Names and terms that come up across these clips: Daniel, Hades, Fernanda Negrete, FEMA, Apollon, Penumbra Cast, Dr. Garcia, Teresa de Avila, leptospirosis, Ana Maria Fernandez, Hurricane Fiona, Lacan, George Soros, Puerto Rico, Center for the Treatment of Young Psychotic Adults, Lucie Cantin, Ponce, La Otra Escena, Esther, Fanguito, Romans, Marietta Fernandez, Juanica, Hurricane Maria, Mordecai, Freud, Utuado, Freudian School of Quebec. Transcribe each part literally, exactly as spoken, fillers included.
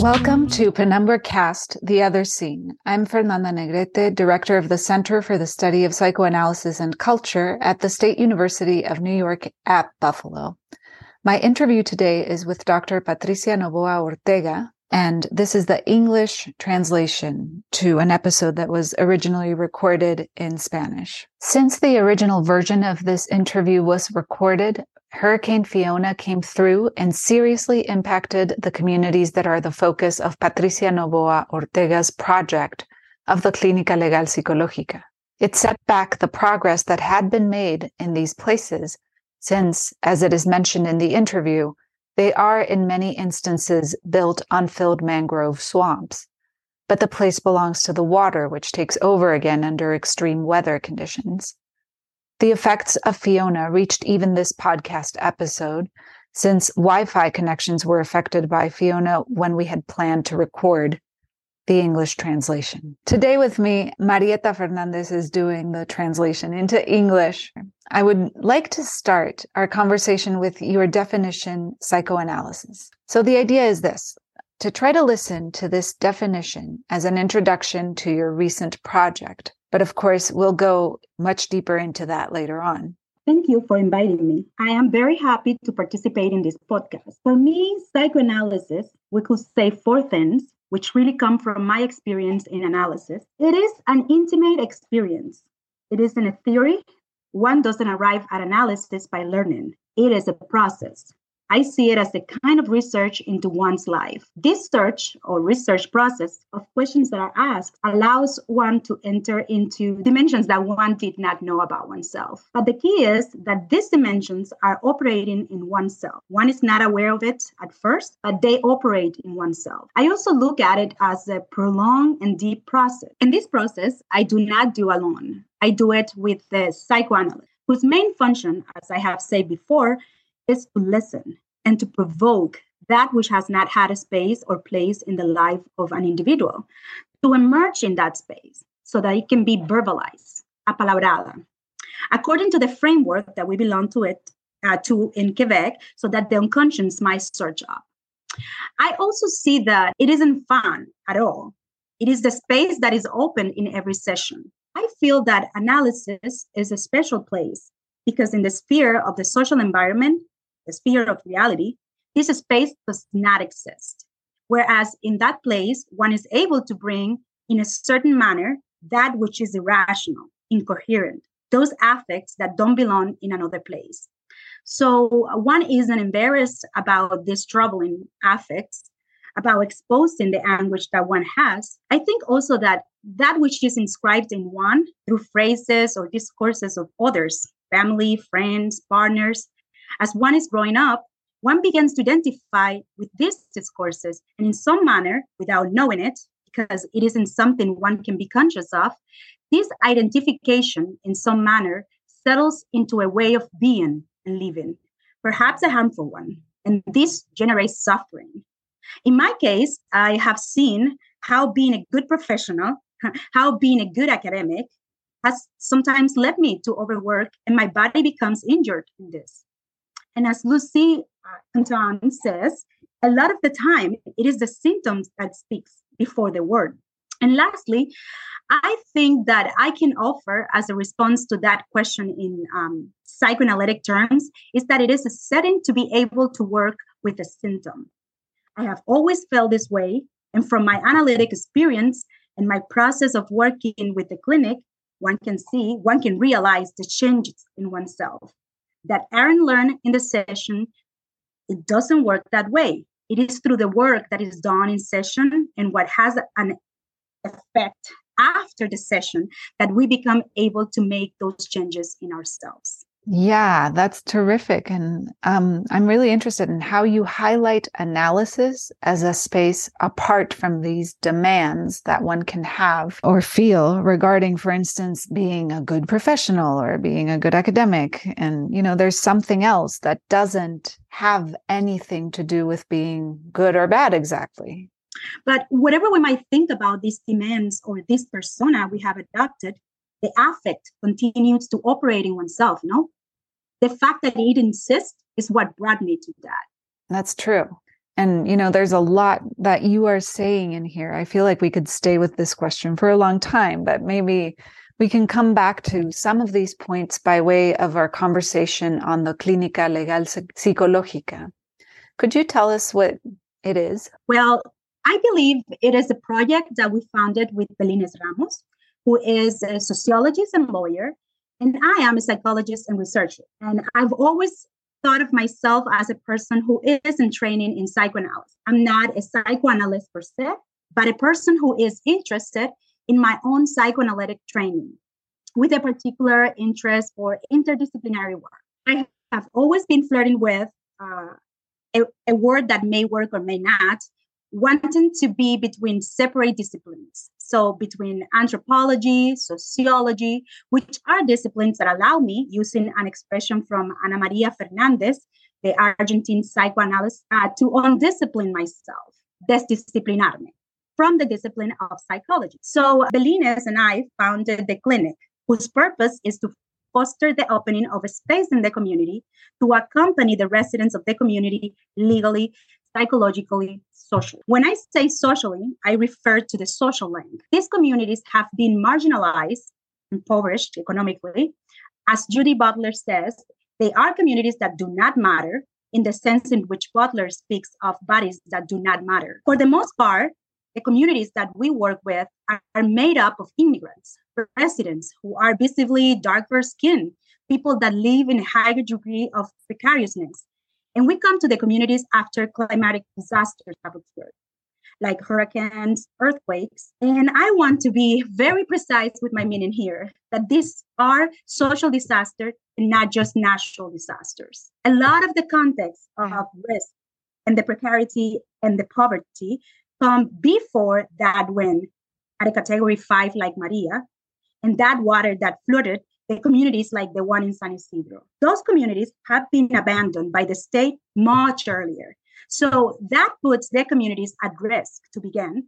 Welcome to Penumbra Cast, The Other Scene. I'm Fernanda Negrete, Director of the Center for the Study of Psychoanalysis and Culture at the State University of New York at Buffalo. My interview today is with Doctor Patricia Novoa Ortega, and this is the English translation to an episode that was originally recorded in Spanish. Since the original version of this interview was recorded, Hurricane Fiona came through and seriously impacted the communities that are the focus of Patricia Novoa Ortega's project of the Clínica Legal Psicológica. It set back the progress that had been made in these places since, as it is mentioned in the interview, they are in many instances built on filled mangrove swamps. But the place belongs to the water, which takes over again under extreme weather conditions. The effects of Fiona reached even this podcast episode, since Wi-Fi connections were affected by Fiona when we had planned to record the English translation. Today with me, Marietta Fernandez is doing the translation into English. I would like to start our conversation with your definition, psychoanalysis. So the idea is this, to try to listen to this definition as an introduction to your recent project. But of course, we'll go much deeper into that later on. Thank you for inviting me. I am very happy to participate in this podcast. For me, psychoanalysis, we could say four things, which really come from my experience in analysis. It is an intimate experience. It isn't a theory. One doesn't arrive at analysis by learning. It is a process. I see it as a kind of research into one's life. This search or research process of questions that are asked allows one to enter into dimensions that one did not know about oneself. But the key is that these dimensions are operating in oneself. One is not aware of it at first, but they operate in oneself. I also look at it as a prolonged and deep process. In this process, I do not do alone. I do it with the psychoanalyst, whose main function, as I have said before, is to listen and to provoke that which has not had a space or place in the life of an individual, to emerge in that space so that it can be verbalized, apalabrada, according to the framework that we belong to it uh, to in Quebec, so that the unconscious might search up. I also see that it isn't fun at all. It is the space that is open in every session. I feel that analysis is a special place because in the sphere of the social environment, the sphere of reality, this space does not exist. Whereas in that place, one is able to bring in a certain manner that which is irrational, incoherent, those affects that don't belong in another place. So one isn't embarrassed about these troubling affects, about exposing the anguish that one has. I think also that that which is inscribed in one through phrases or discourses of others, family, friends, partners, as one is growing up, one begins to identify with these discourses and in some manner, without knowing it, because it isn't something one can be conscious of, this identification in some manner settles into a way of being and living, perhaps a harmful one, and this generates suffering. In my case, I have seen how being a good professional, how being a good academic has sometimes led me to overwork and my body becomes injured in this. And as Lucie Cantin says, a lot of the time, it is the symptoms that speaks before the word. And lastly, I think that I can offer as a response to that question in um, psychoanalytic terms is that it is a setting to be able to work with a symptom. I have always felt this way. And from my analytic experience and my process of working with the clinic, one can see, one can realize the changes in oneself that aren't learned in the session. It doesn't work that way. It is through the work that is done in session and what has an effect after the session that we become able to make those changes in ourselves. Yeah, that's terrific. And um, I'm really interested in how you highlight analysis as a space apart from these demands that one can have or feel regarding, for instance, being a good professional or being a good academic. And, you know, there's something else that doesn't have anything to do with being good or bad exactly. But whatever we might think about these demands or this persona we have adopted, the affect continues to operate in oneself, no? The fact that it insists is what brought me to that. That's true. And, you know, there's a lot that you are saying in here. I feel like we could stay with this question for a long time, but maybe we can come back to some of these points by way of our conversation on the Clínica Legal Psicológica. Could you tell us what it is? Well, I believe it is a project that we founded with Belines Ramos, who is a sociologist and lawyer, and I am a psychologist and researcher. And I've always thought of myself as a person who is in training in psychoanalysis. I'm not a psychoanalyst per se, but a person who is interested in my own psychoanalytic training with a particular interest for interdisciplinary work. I have always been flirting with uh, a, a word that may work or may not, wanting to be between separate disciplines. So between anthropology, sociology, which are disciplines that allow me, using an expression from Ana Maria Fernandez, the Argentine psychoanalyst, uh, to undiscipline myself, desdisciplinarme, from the discipline of psychology. So Belines and I founded the clinic, whose purpose is to foster the opening of a space in the community to accompany the residents of the community legally, psychologically, socially. When I say socially, I refer to the social link. These communities have been marginalized, impoverished economically. As Judy Butler says, they are communities that do not matter, in the sense in which Butler speaks of bodies that do not matter. For the most part, the communities that we work with are, are made up of immigrants, residents who are visibly darker skinned, people that live in a higher degree of precariousness. And we come to the communities after climatic disasters have occurred, like hurricanes, earthquakes. And I want to be very precise with my meaning here, that these are social disasters and not just natural disasters. A lot of the context of risk and the precarity and the poverty come before that wind at a category five like Maria, and that water that flooded the communities like the one in San Isidro. Those communities have been abandoned by the state much earlier. So that puts the communities at risk to begin.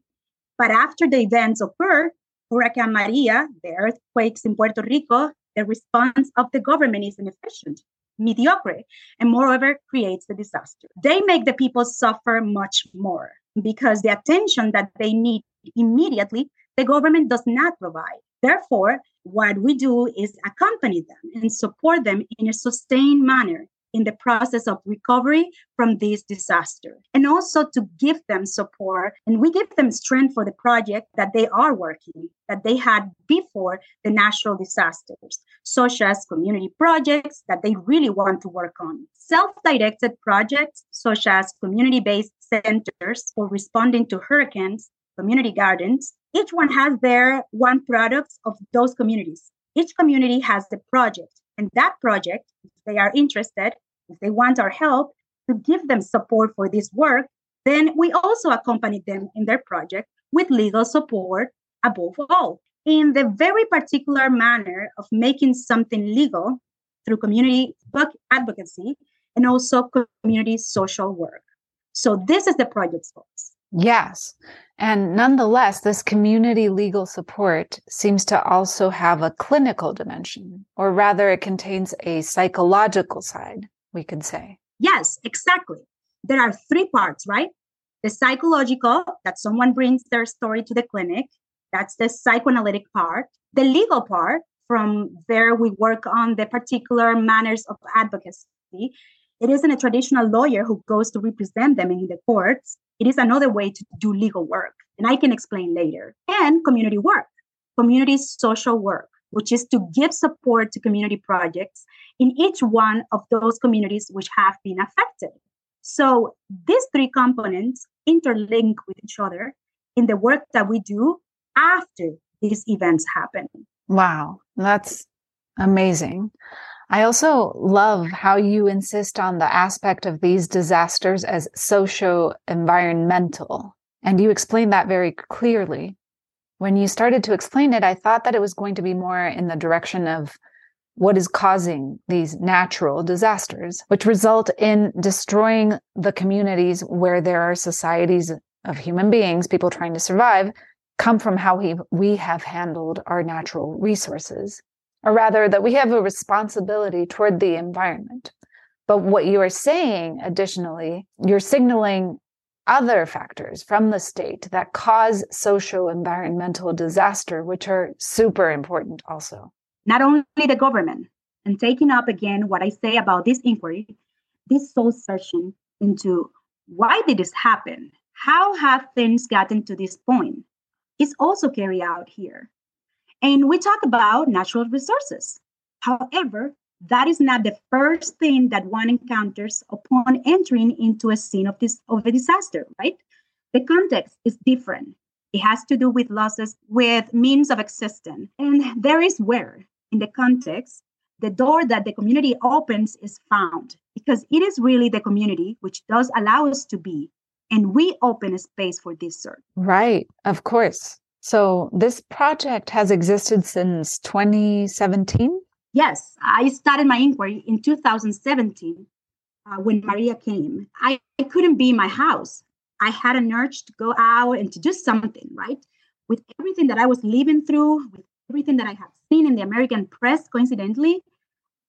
But after the events occur, Hurricane Maria, the earthquakes in Puerto Rico, the response of the government is inefficient, mediocre, and moreover creates the disaster. They make the people suffer much more because the attention that they need immediately, the government does not provide. Therefore, what we do is accompany them and support them in a sustained manner in the process of recovery from this disaster, and also to give them support. And we give them strength for the project that they are working, that they had before the natural disasters, such as community projects that they really want to work on, self-directed projects, such as community-based centers for responding to hurricanes, community gardens. Each one has their one product of those communities. Each community has the project. And that project, if they are interested, if they want our help to give them support for this work, then we also accompany them in their project with legal support above all. In the very particular manner of making something legal through community advocacy and also community social work. So this is the project's focus. Yes. And nonetheless, this community legal support seems to also have a clinical dimension, or rather it contains a psychological side, we could say. Yes, exactly. There are three parts, right? The psychological, that someone brings their story to the clinic. That's the psychoanalytic part. The legal part, from there we work on the particular manners of advocacy. It isn't a traditional lawyer who goes to represent them in the courts. It is another way to do legal work, and I can explain later. And community work, community social work, which is to give support to community projects in each one of those communities which have been affected. So these three components interlink with each other in the work that we do after these events happen. Wow, that's amazing. I also love how you insist on the aspect of these disasters as socio-environmental, and you explained that very clearly. When you started to explain it, I thought that it was going to be more in the direction of what is causing these natural disasters, which result in destroying the communities where there are societies of human beings, people trying to survive, come from how we, we have handled our natural resources. Or rather, that we have a responsibility toward the environment. But what you are saying, additionally, you're signaling other factors from the state that cause socio-environmental disaster, which are super important also. Not only the government, and taking up again what I say about this inquiry, this soul searching into why did this happen? How have things gotten to this point? Is also carried out here. And we talk about natural resources. However, that is not the first thing that one encounters upon entering into a scene of this of a disaster, right? The context is different. It has to do with losses, with means of existence. And there is where, in the context, the door that the community opens is found, because it is really the community which does allow us to be, and we open a space for this search. Right, of course. So this project has existed since twenty seventeen? Yes, I started my inquiry in two thousand seventeen uh, when Maria came. I, I couldn't be in my house. I had an urge to go out and to do something, right? With everything that I was living through, with everything that I have seen in the American press, coincidentally,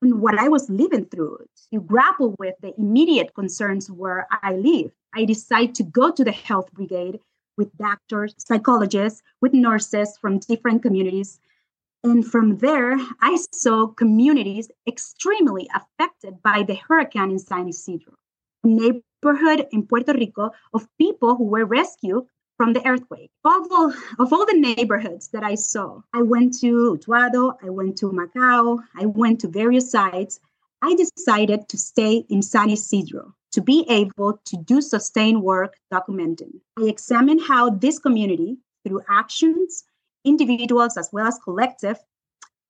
and what I was living through, to grapple with the immediate concerns where I live, I decided to go to the health brigade with doctors, psychologists, with nurses from different communities. And from there, I saw communities extremely affected by the hurricane in San Isidro, a neighborhood in Puerto Rico of people who were rescued from the earthquake. Of all, of all the neighborhoods that I saw, I went to Utuado, I went to Macau, I went to various sites. I decided to stay in San Isidro to be able to do sustained work documenting. I examine how this community, through actions, individuals as well as collective,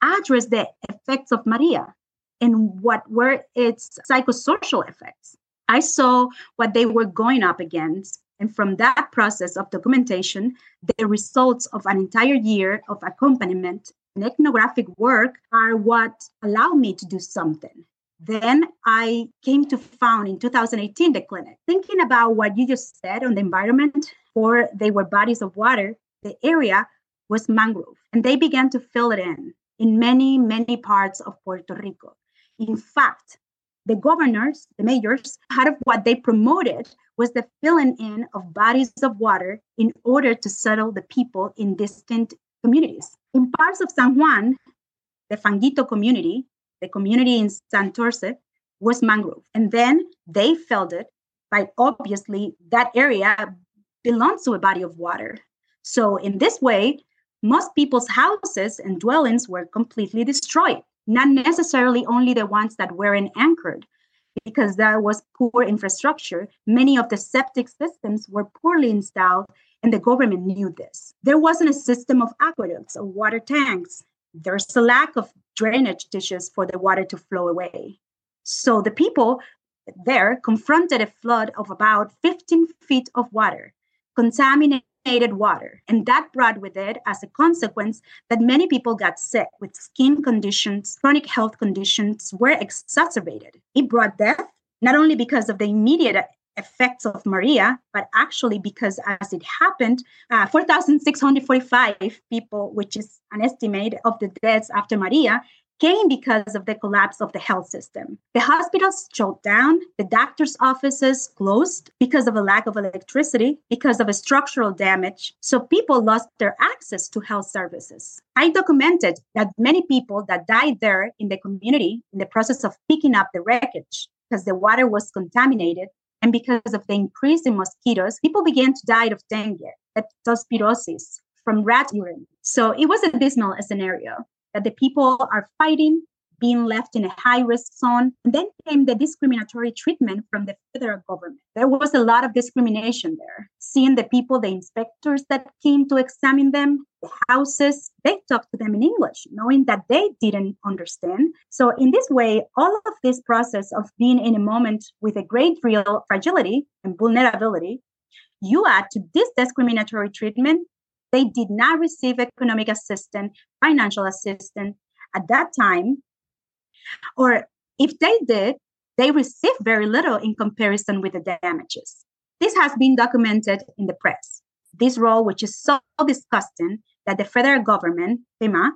address the effects of Maria and what were its psychosocial effects. I saw what they were going up against, and from that process of documentation, the results of an entire year of accompaniment and ethnographic work are what allowed me to do something. Then I came to found in two thousand eighteen the clinic. Thinking about what you just said on the environment, or they were bodies of water, the area was mangrove. And they began to fill it in, in many, many parts of Puerto Rico. In fact, the governors, the mayors, part of what they promoted was the filling in of bodies of water in order to settle the people in distant communities. In parts of San Juan, the Fanguito community, the community in Santurce was mangrove. And then they filled it by obviously that area belongs to a body of water. So in this way, most people's houses and dwellings were completely destroyed, not necessarily only the ones that weren't anchored, because there was poor infrastructure. Many of the septic systems were poorly installed, and the government knew this. There wasn't a system of aqueducts or water tanks. There's a lack of drainage dishes for the water to flow away. So the people there confronted a flood of about fifteen feet of water, contaminated water. And that brought with it, as a consequence, that many people got sick with skin conditions, chronic health conditions were exacerbated. It brought death, not only because of the immediate effects of Maria, but actually because as it happened, uh, four thousand six hundred forty-five people, which is an estimate of the deaths after Maria, came because of the collapse of the health system. The hospitals shut down, the doctors' offices closed because of a lack of electricity, because of a structural damage. So people lost their access to health services. I documented that many people that died there in the community in the process of picking up the wreckage because the water was contaminated. And because of the increase in mosquitoes, people began to die of dengue, leptospirosis from rat urine. So it was a dismal scenario that the people are fighting, being left in a high-risk zone. And then came the discriminatory treatment from the federal government. There was a lot of discrimination there. Seeing the people, the inspectors that came to examine them, the houses, they talked to them in English, knowing that they didn't understand. So in this way, all of this process of being in a moment with a great real fragility and vulnerability, you add to this discriminatory treatment, they did not receive economic assistance, financial assistance at that time. Or if they did, they received very little in comparison with the damages. This has been documented in the press. This role, which is so disgusting, that the federal government, FEMA,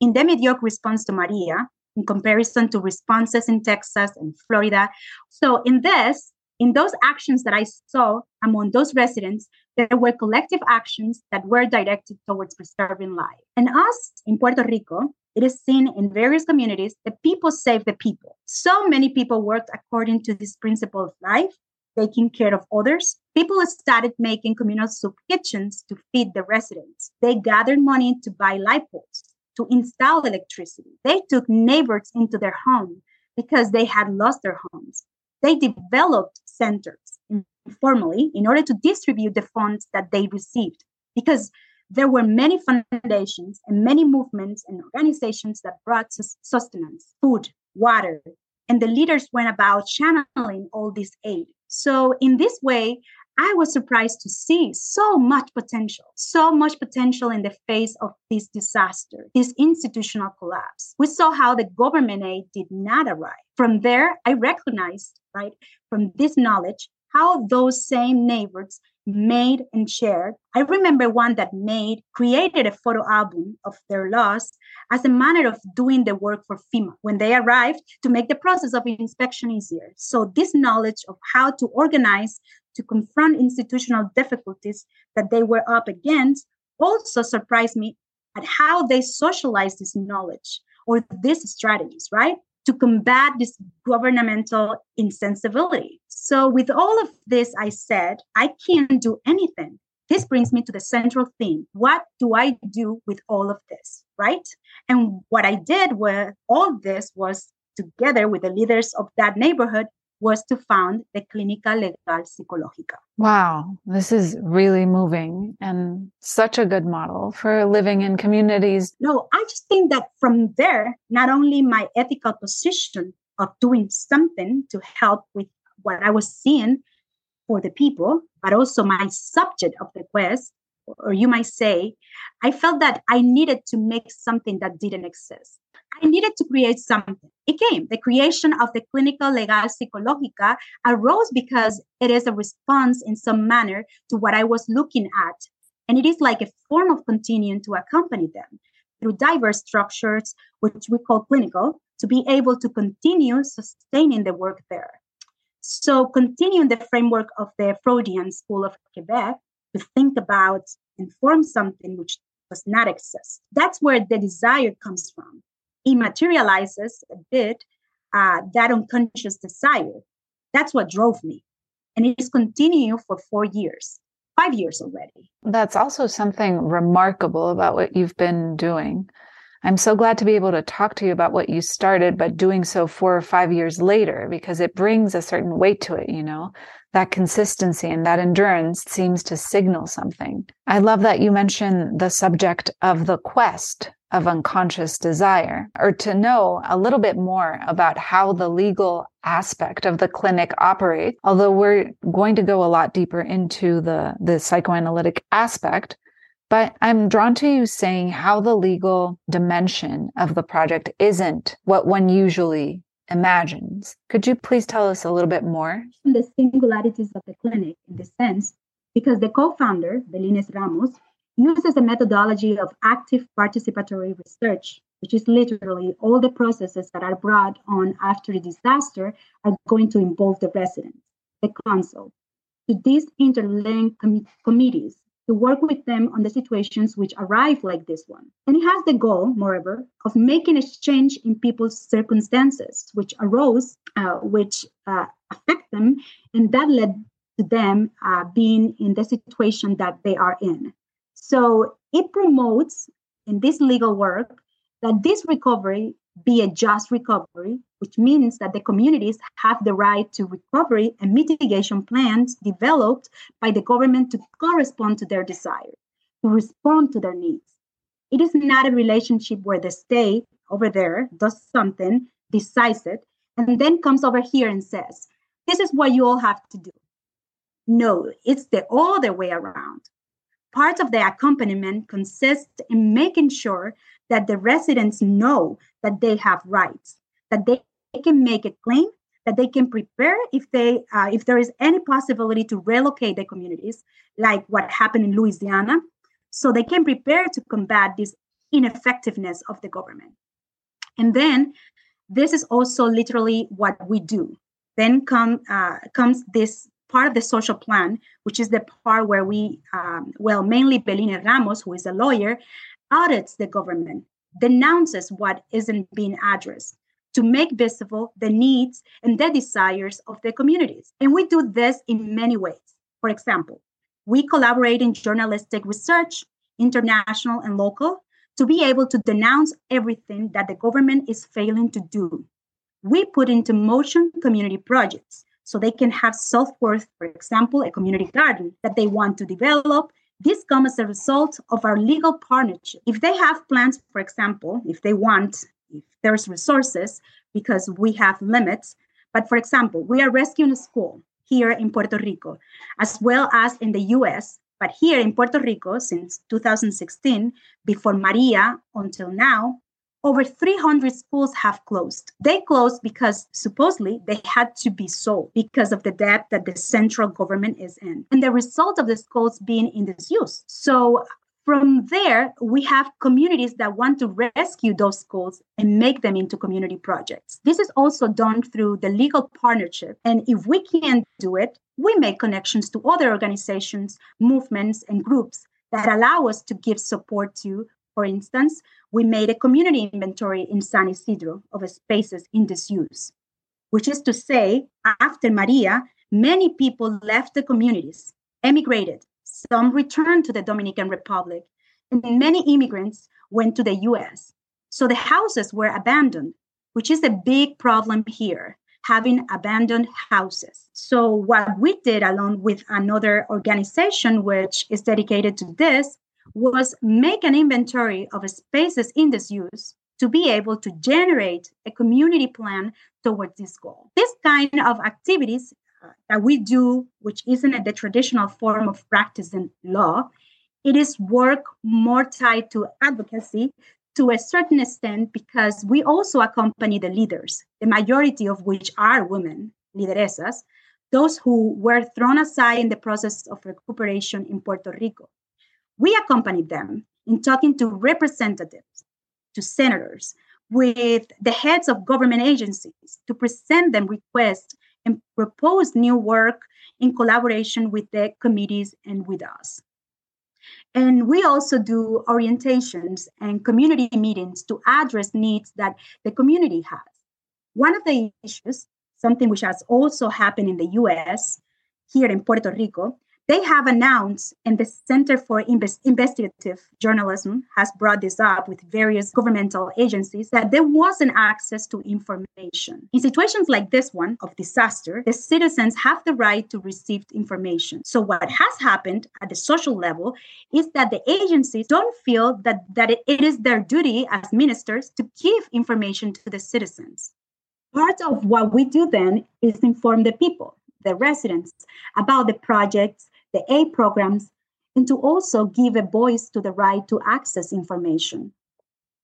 in the mediocre response to Maria, in comparison to responses in Texas and Florida. So in this, In those actions that I saw among those residents, there were collective actions that were directed towards preserving life. And us in Puerto Rico, it is seen in various communities that people save the people. So many people worked according to this principle of life, taking care of others. People started making communal soup kitchens to feed the residents. They gathered money to buy light bulbs, to install electricity. They took neighbors into their home because they had lost their homes. They developed centers informally in order to distribute the funds that they received, because there were many foundations and many movements and organizations that brought sustenance, food, water, and the leaders went about channeling all this aid. So in this way, I was surprised to see so much potential, so much potential in the face of this disaster, this institutional collapse. We saw how the government aid did not arrive. From there, I recognized, right, from this knowledge, how those same neighbors made and shared. I remember one that made, created a photo album of their loss as a manner of doing the work for FEMA when they arrived to make the process of inspection easier. So this knowledge of how to organize to confront institutional difficulties that they were up against also surprised me at how they socialized this knowledge or these strategies, right, to combat this governmental insensibility. So with all of this, I said, I can't do anything. This brings me to the central theme. What do I do with all of this, right? And what I did with all this was, together with the leaders of that neighborhood, was to found the Clínica Legal Psicológica. Wow, this is really moving and such a good model for living in communities. No, I just think that from there, not only my ethical position of doing something to help with what I was seeing for the people, but also my subject of the quest, or you might say, I felt that I needed to make something that didn't exist. I needed to create something. It came. The creation of the Clínica Legal Psicológica arose because it is a response in some manner to what I was looking at. And it is like a form of continuum to accompany them through diverse structures, which we call clinical, to be able to continue sustaining the work there. So continuing the framework of the Freudian School of Quebec to think about and form something which does not exist. That's where the desire comes from. It materializes a bit uh, that unconscious desire. That's what drove me. And it is continued for four years, five years already. That's also something remarkable about what you've been doing. I'm so glad to be able to talk to you about what you started, but doing so four or five years later, because it brings a certain weight to it, you know, that consistency and that endurance seems to signal something. I love that you mentioned the subject of the quest of unconscious desire, or to know a little bit more about how the legal aspect of the clinic operates, although we're going to go a lot deeper into the, the psychoanalytic aspect. But I'm drawn to you saying how the legal dimension of the project isn't what one usually imagines. Could you please tell us a little bit more? The singularities of the clinic, in this sense, because the co-founder, Belines Ramos, uses a methodology of active participatory research, which is literally all the processes that are brought on after a disaster are going to involve the residents, the council, to these interlinked com- committees, to work with them on the situations which arrive like this one. And it has the goal, moreover, of making a change in people's circumstances, which arose, uh, which uh, affect them, and that led to them uh, being in the situation that they are in. So it promotes, in this legal work, that this recovery be a just recovery, which means that the communities have the right to recovery and mitigation plans developed by the government to correspond to their desire, to respond to their needs. It is not a relationship where the state over there does something, decides it, and then comes over here and says, this is what you all have to do. No, it's the other way around. Part of the accompaniment consists in making sure that the residents know that they have rights, that they can make a claim, that they can prepare if they uh, if there is any possibility to relocate the communities, like what happened in Louisiana, so they can prepare to combat this ineffectiveness of the government. And then this is also literally what we do. Then come, uh, comes this part of the social plan, which is the part where we, um, well, mainly Belines Ramos, who is a lawyer, audits the government, denounces what isn't being addressed to make visible the needs and the desires of the communities. And we do this in many ways. For example, we collaborate in journalistic research, international and local, to be able to denounce everything that the government is failing to do. We put into motion community projects so they can have self-worth, for example, a community garden that they want to develop. This comes as a result of our legal partnership. If they have plans, for example, if they want, if there's resources, because we have limits. But for example, we are rescuing a school here in Puerto Rico, as well as in the U S. But here in Puerto Rico, since two thousand sixteen, before Maria until now, over three hundred schools have closed. They closed because supposedly they had to be sold because of the debt that the central government is in, and the result of the schools being in disuse. So from there, we have communities that want to rescue those schools and make them into community projects. This is also done through the legal partnership. And if we can't do it, we make connections to other organizations, movements, and groups that allow us to give support to. For instance, we made a community inventory in San Isidro of spaces in disuse, which is to say, after Maria, many people left the communities, emigrated. Some returned to the Dominican Republic, and many immigrants went to the U S. So the houses were abandoned, which is a big problem here, having abandoned houses. So what we did, along with another organization which is dedicated to this, was make an inventory of spaces in disuse to be able to generate a community plan towards this goal. This kind of activities that we do, which isn't the traditional form of practicing law, it is work more tied to advocacy to a certain extent, because we also accompany the leaders, the majority of which are women, lideresas, those who were thrown aside in the process of recuperation in Puerto Rico. We accompany them in talking to representatives, to senators, with the heads of government agencies to present them requests and propose new work in collaboration with the committees and with us. And we also do orientations and community meetings to address needs that the community has. One of the issues, something which has also happened in the U S, here in Puerto Rico, they have announced, and the Center for Inves- Investigative Journalism has brought this up with various governmental agencies, that there wasn't access to information. In situations like this one of disaster, the citizens have the right to receive information. So what has happened at the social level is that the agencies don't feel that, that it, it is their duty as ministers to give information to the citizens. Part of what we do then is inform the people, the residents, about the projects, the aid programs, and to also give a voice to the right to access information.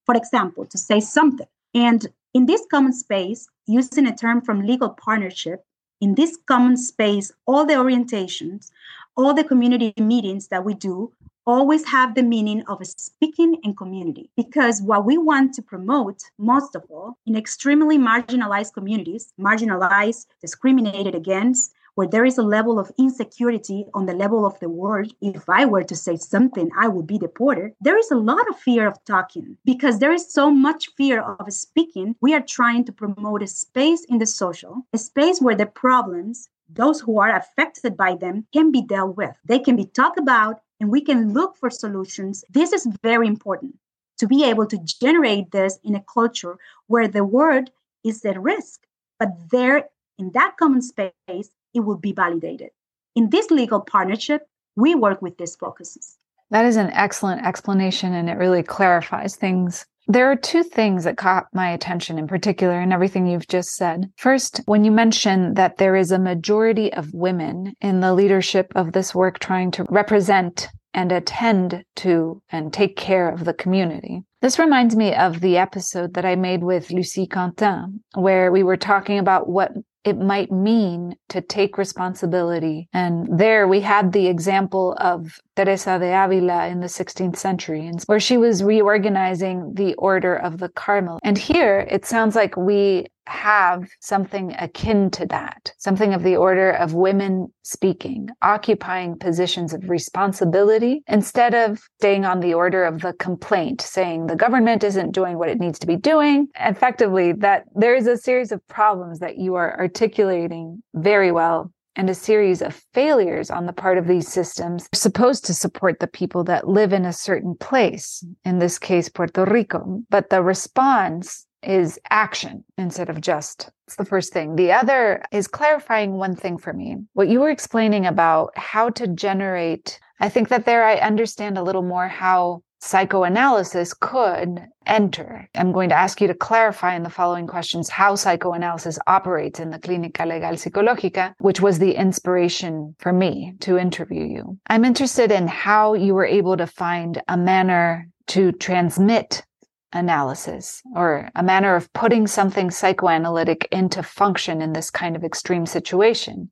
For example, to say something. And in this common space, using a term from legal partnership, in this common space, all the orientations, all the community meetings that we do always have the meaning of speaking in community. Because what we want to promote, most of all, in extremely marginalized communities, marginalized, discriminated against, where there is a level of insecurity on the level of the world, if I were to say something, I would be deported. There is a lot of fear of talking because there is so much fear of speaking. We are trying to promote a space in the social, a space where the problems, those who are affected by them, can be dealt with. They can be talked about and we can look for solutions. This is very important to be able to generate this in a culture where the word is at risk, but there in that common space, it will be validated. In this legal partnership, we work with these focuses. That is an excellent explanation, and it really clarifies things. There are two things that caught my attention in particular in everything you've just said. First, when you mention that there is a majority of women in the leadership of this work trying to represent and attend to and take care of the community. This reminds me of the episode that I made with Lucie Cantin, where we were talking about what it might mean to take responsibility. And there we had the example of Teresa de Avila in the sixteenth century, where she was reorganizing the order of the Carmel. And here it sounds like we have something akin to that, something of the order of women speaking, occupying positions of responsibility instead of staying on the order of the complaint, saying the government isn't doing what it needs to be doing. Effectively, that there is a series of problems that you are articulating very well, and a series of failures on the part of these systems supposed to support the people that live in a certain place, in this case, Puerto Rico. But the response is action instead of just. It's the first thing. The other is clarifying one thing for me. What you were explaining about how to generate, I think that there I understand a little more how psychoanalysis could enter. I'm going to ask you to clarify in the following questions how psychoanalysis operates in the Clínica Legal Psicológica, which was the inspiration for me to interview you. I'm interested in how you were able to find a manner to transmit analysis, or a manner of putting something psychoanalytic into function in this kind of extreme situation.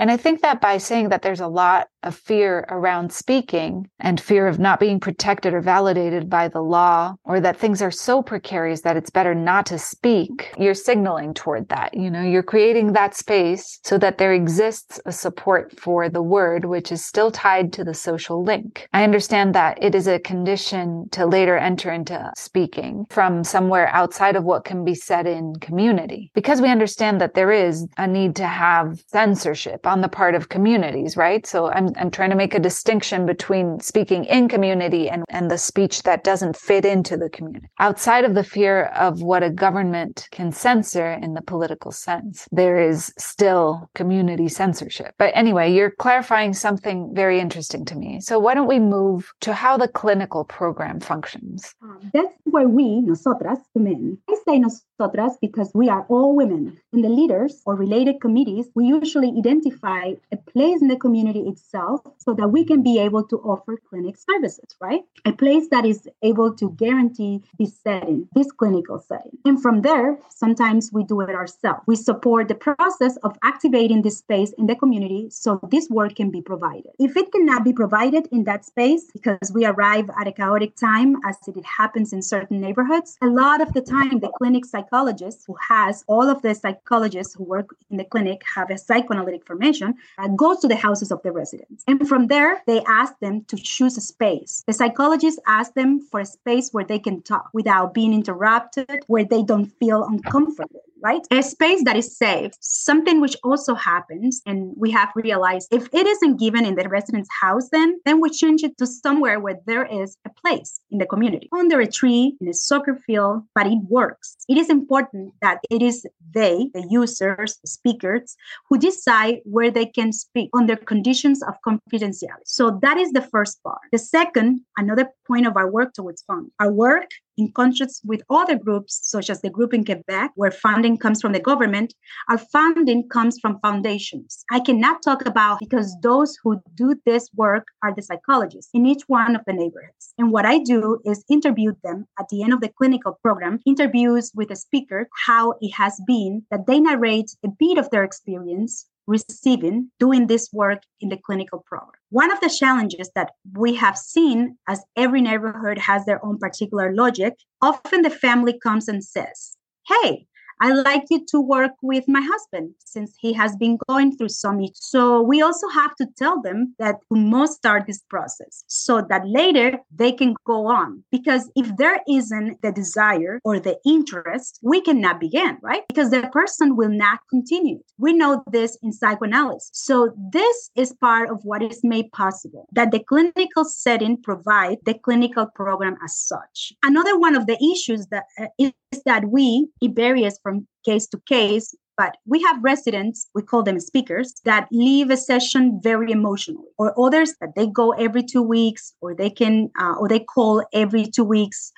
And I think that by saying that there's a lot of fear around speaking and fear of not being protected or validated by the law, or that things are so precarious that it's better not to speak, you're signaling toward that. You know, you're creating that space so that there exists a support for the word, which is still tied to the social link. I understand that it is a condition to later enter into speaking from somewhere outside of what can be said in community, because we understand that there is a need to have censorship on the part of communities, right? So I'm I'm trying to make a distinction between speaking in community and, and the speech that doesn't fit into the community. Outside of the fear of what a government can censor in the political sense, there is still community censorship. But anyway, you're clarifying something very interesting to me. So why don't we move to how the clinical program functions? That's where we, nosotras, come in. I say nosotras because we are all women. In the leaders or related committees, we usually identify a place in the community itself so that we can be able to offer clinic services, right? A place that is able to guarantee this setting, this clinical setting. And from there, sometimes we do it ourselves. We support the process of activating this space in the community so this work can be provided. If it cannot be provided in that space, because we arrive at a chaotic time as it happens in certain neighborhoods, a lot of the time the clinic psychologist who has all of the psychologists who work in the clinic have a psychoanalytic formation. Uh, goes to the houses of the residents. And from there, they ask them to choose a space. The psychologists ask them for a space where they can talk without being interrupted, where they don't feel uncomfortable, right? A space that is safe. Something which also happens, and we have realized if it isn't given in the resident's house, then, then we change it to somewhere where there is a place in the community, under a tree, in a soccer field, but it works. It is important that it is they, the users, the speakers, who decide where they can speak under conditions of confidentiality. So that is the first part. The second, another point of our work towards funding. Our work in contrast with other groups, such as the group in Quebec, where funding comes from the government, our funding comes from foundations. I cannot talk about because those who do this work are the psychologists in each one of the neighborhoods. And what I do is interview them at the end of the clinical program, interviews with a speaker, how it has been that they narrate a bit of their experience receiving, doing this work in the clinical program. One of the challenges that we have seen, as every neighborhood has their own particular logic, often the family comes and says, hey, I'd like you to work with my husband since he has been going through some issues. So we also have to tell them that we must start this process so that later they can go on. Because if there isn't the desire or the interest, we cannot begin, right? Because the person will not continue. We know this in psychoanalysis. So this is part of what is made possible, that the clinical setting provides the clinical program as such. Another one of the issues that uh, is that we, it varies from case to case, but we have residents, we call them speakers, that leave a session very emotionally, or others that they go every two weeks, or they can, uh, or they call every two weeks,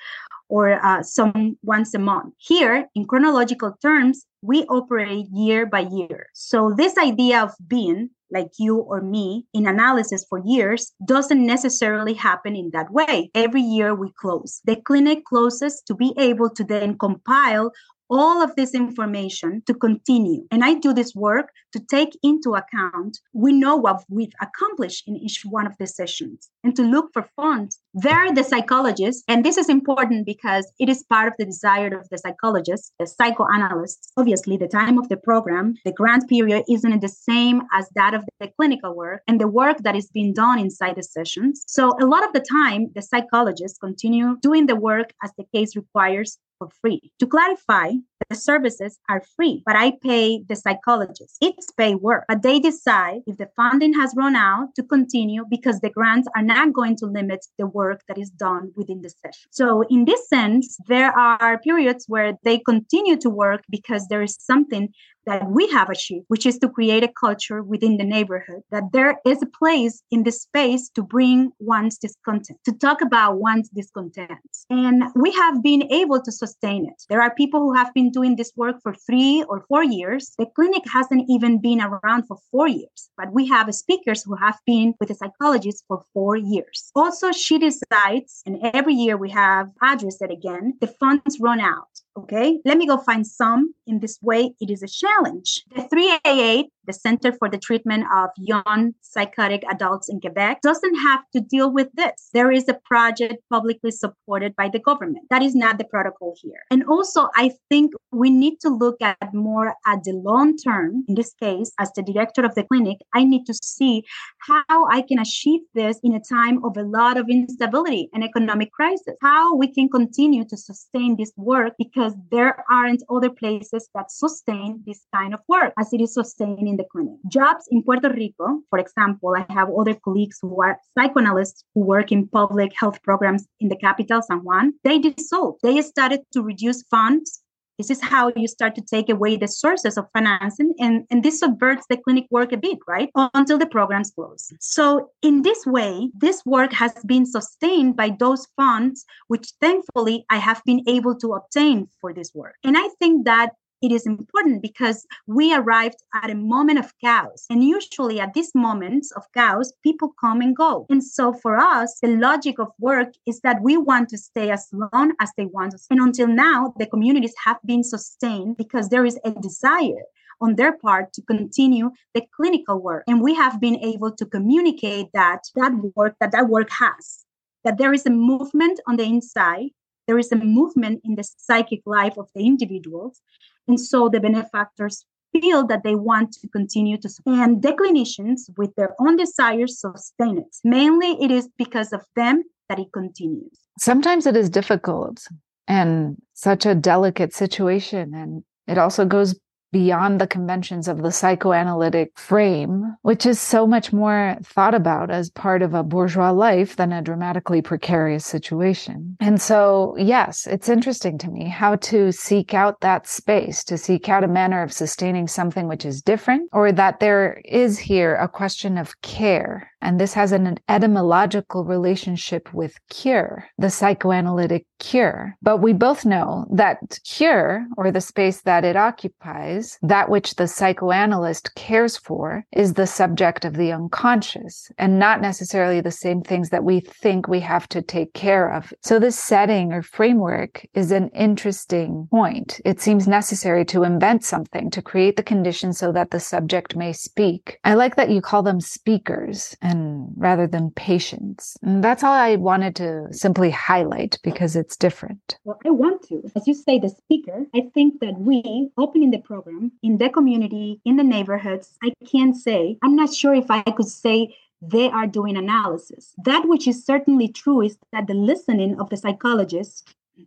or uh, some once a month. Here, in chronological terms, we operate year by year. So this idea of being like you or me in analysis for years doesn't necessarily happen in that way. Every year we close. The clinic closes to be able to then compile all of this information to continue. And I do this work to take into account, we know what we've accomplished in each one of the sessions, and to look for funds. There, the psychologists, and this is important because it is part of the desire of the psychologists, the psychoanalysts. Obviously, the time of the program, the grant period, isn't the same as that of the clinical work and the work that is being done inside the sessions. So a lot of the time, the psychologists continue doing the work as the case requires, for free. To clarify, the services are free, but I pay the psychologists. It's paid work, but they decide if the funding has run out to continue because the grants are not going to limit the work that is done within the session. So in this sense, there are periods where they continue to work because there is something that we have achieved, which is to create a culture within the neighborhood, that there is a place in this space to bring one's discontent, to talk about one's discontent. And we have been able to sustain it. There are people who have been doing this work for three or four years. The clinic hasn't even been around for four years, but we have speakers who have been with the psychologists for four years. Also, she decides, and every year we have addressed it again, the funds run out. Okay, let me go find some. In this way, it is a challenge. The three A A, the Center for the Treatment of Young Psychotic Adults in Quebec, doesn't have to deal with this. There is a project publicly supported by the government. That is not the protocol here. And also, I think we need to look at more at the long term. In this case, as the director of the clinic, I need to see how I can achieve this in a time of a lot of instability and economic crisis, how we can continue to sustain this work, because there aren't other places that sustain this kind of work as it is sustained in the clinic. Jobs in Puerto Rico, for example, I have other colleagues who are psychoanalysts who work in public health programs in the capital, San Juan. They dissolved. They started to reduce funds. This is how you start to take away the sources of financing, and, and this subverts the clinic work a bit, right? Until the programs close. So in this way, this work has been sustained by those funds, which thankfully I have been able to obtain for this work. And I think that it is important because we arrived at a moment of chaos. And usually at these moments of chaos, people come and go. And so for us, the logic of work is that we want to stay as long as they want us. And until now, the communities have been sustained because there is a desire on their part to continue the clinical work. And we have been able to communicate that that work, that that work has, that there is a movement on the inside. There is a movement in the psychic life of the individuals. And so the benefactors feel that they want to continue to support. And the clinicians, with their own desires, sustain it. Mainly it is because of them that it continues. Sometimes it is difficult and such a delicate situation. And it also goes beyond the conventions of the psychoanalytic frame, which is so much more thought about as part of a bourgeois life than a dramatically precarious situation. And so, yes, it's interesting to me how to seek out that space, to seek out a manner of sustaining something which is different, or that there is here a question of care. And this has an etymological relationship with cure, the psychoanalytic cure. But we both know that cure, or the space that it occupies, that which the psychoanalyst cares for, is the subject of the unconscious, and not necessarily the same things that we think we have to take care of. So this setting or framework is an interesting point. It seems necessary to invent something, to create the conditions so that the subject may speak. I like that you call them speakers, and rather than patients. And that's all I wanted to simply highlight because it's different. Well, I want to, as you say, the speaker, I think that we, opening the program, in the community, in the neighborhoods, I can't say, I'm not sure if I could say they are doing analysis. That which is certainly true is that the listening of the psychologists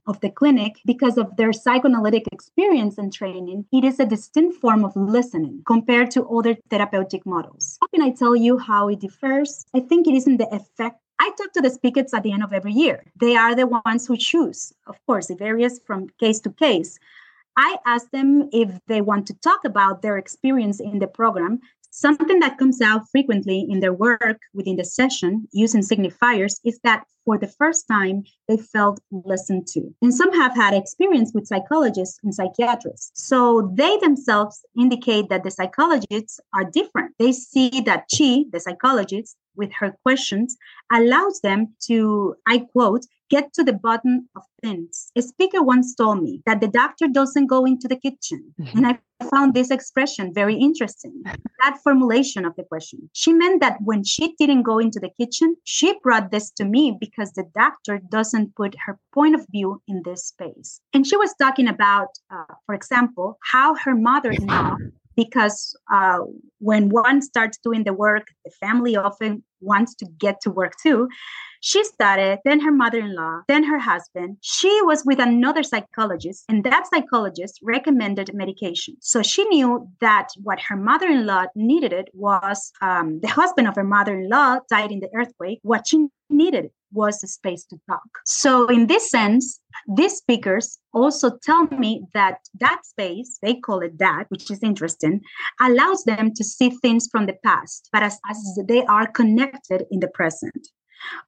of the clinic, because of their psychoanalytic experience and training, it is a distinct form of listening compared to other therapeutic models. How can I tell you how it differs? I think it isn't the effect. I talk to the speakers at the end of every year. They are the ones who choose. Of course, it varies from case to case. I ask them if they want to talk about their experience in the program. Something that comes out frequently in their work within the session using signifiers is that for the first time, they felt listened to. And some have had experience with psychologists and psychiatrists. So they themselves indicate that the psychologists are different. They see that she, the psychologist, with her questions, allows them to, I quote, get to the bottom of things. A speaker once told me that the doctor doesn't go into the kitchen. And I found this expression very interesting, that formulation of the question. She meant that when she didn't go into the kitchen, she brought this to me because the doctor doesn't put her point of view in this space. And she was talking about, uh, for example, how her mother-in-law, because uh, when one starts doing the work, the family often wants to get to work too. She started, then her mother-in-law, then her husband. She was with another psychologist, and that psychologist recommended medication. So she knew that what her mother-in-law needed it was um, the husband of her mother-in-law died in the earthquake. What she needed was a space to talk. So in this sense, these speakers also tell me that that space, they call it that, which is interesting, allows them to see things from the past, but as, as they are connected in the present.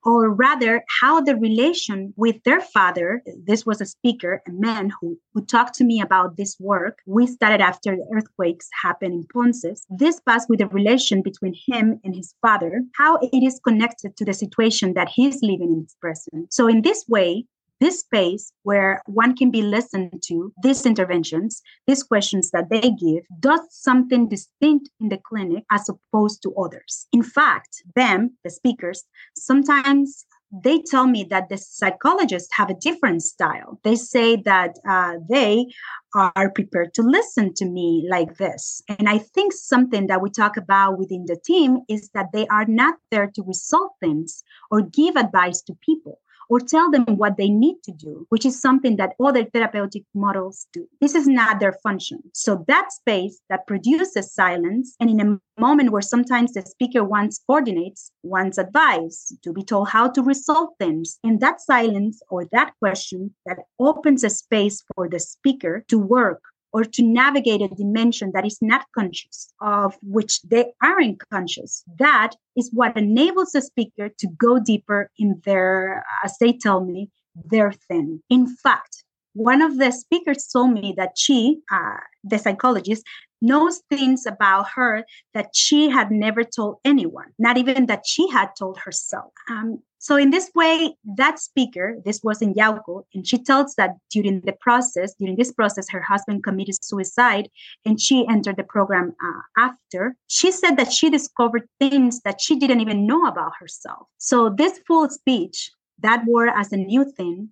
Or rather, how the relation with their father, this was a speaker, a man who, who talked to me about this work. We started after the earthquakes happened in Ponce. This passed with the relation between him and his father, how it is connected to the situation that he's living in his present. So in this way, this space where one can be listened to, these interventions, these questions that they give, does something distinct in the clinic as opposed to others. In fact, them, the speakers, sometimes they tell me that the psychologists have a different style. They say that uh, they are prepared to listen to me like this. And I think something that we talk about within the team is that they are not there to resolve things or give advice to people, or tell them what they need to do, which is something that other therapeutic models do. This is not their function. So that space that produces silence, and in a moment where sometimes the speaker once coordinates, one's advice to be told how to resolve things, and that silence or that question that opens a space for the speaker to work or to navigate a dimension that is not conscious, of which they aren't conscious. That is what enables the speaker to go deeper in their, as they tell me, their thing. In fact, one of the speakers told me that she, uh, the psychologist, knows things about her that she had never told anyone, not even that she had told herself. Um, so in this way, that speaker, this was in Yauko, and she tells that during the process, during this process, her husband committed suicide, and she entered the program uh, after. She said that she discovered things that she didn't even know about herself. So this full speech, that word as a new thing,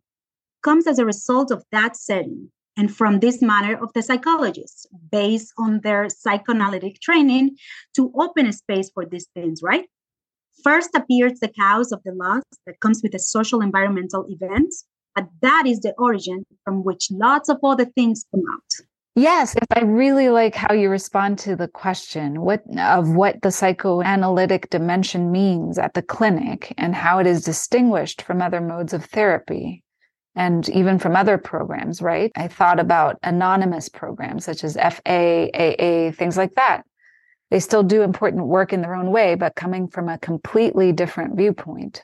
comes as a result of that setting and from this manner of the psychologists, based on their psychoanalytic training, to open a space for these things, right? First appears the chaos of the loss that comes with the social environmental events, but that is the origin from which lots of other things come out. Yes, I really like how you respond to the question what of what the psychoanalytic dimension means at the clinic and how it is distinguished from other modes of therapy. And even from other programs, right? I thought about anonymous programs such as F A, A A, things like that. They still do important work in their own way, but coming from a completely different viewpoint.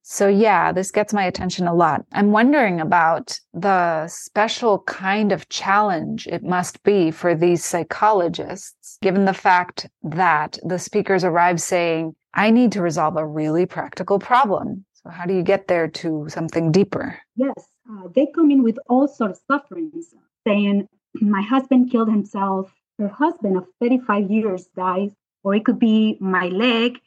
So yeah, this gets my attention a lot. I'm wondering about the special kind of challenge it must be for these psychologists, given the fact that the speakers arrive saying, I need to resolve a really practical problem. So how do you get there to something deeper? Yes, uh, they come in with all sorts of sufferings, saying, my husband killed himself, her husband of thirty-five years dies, or it could be my leg.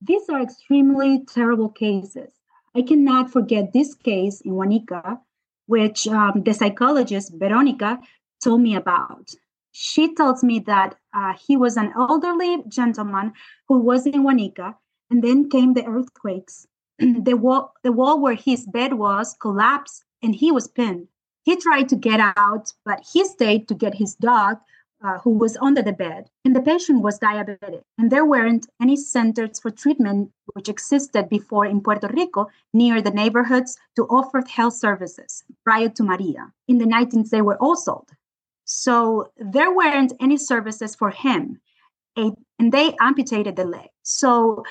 These are extremely terrible cases. I cannot forget this case in Juanica, which um, the psychologist Veronica told me about. She tells me that uh, he was an elderly gentleman who was in Juanica, and then came the earthquakes. The wall, the wall where his bed was collapsed and he was pinned. He tried to get out, but he stayed to get his dog, uh, who was under the bed. And the patient was diabetic. And there weren't any centers for treatment which existed before in Puerto Rico near the neighborhoods to offer health services prior to Maria. In the nineties, they were all sold. So there weren't any services for him. And they amputated the leg. So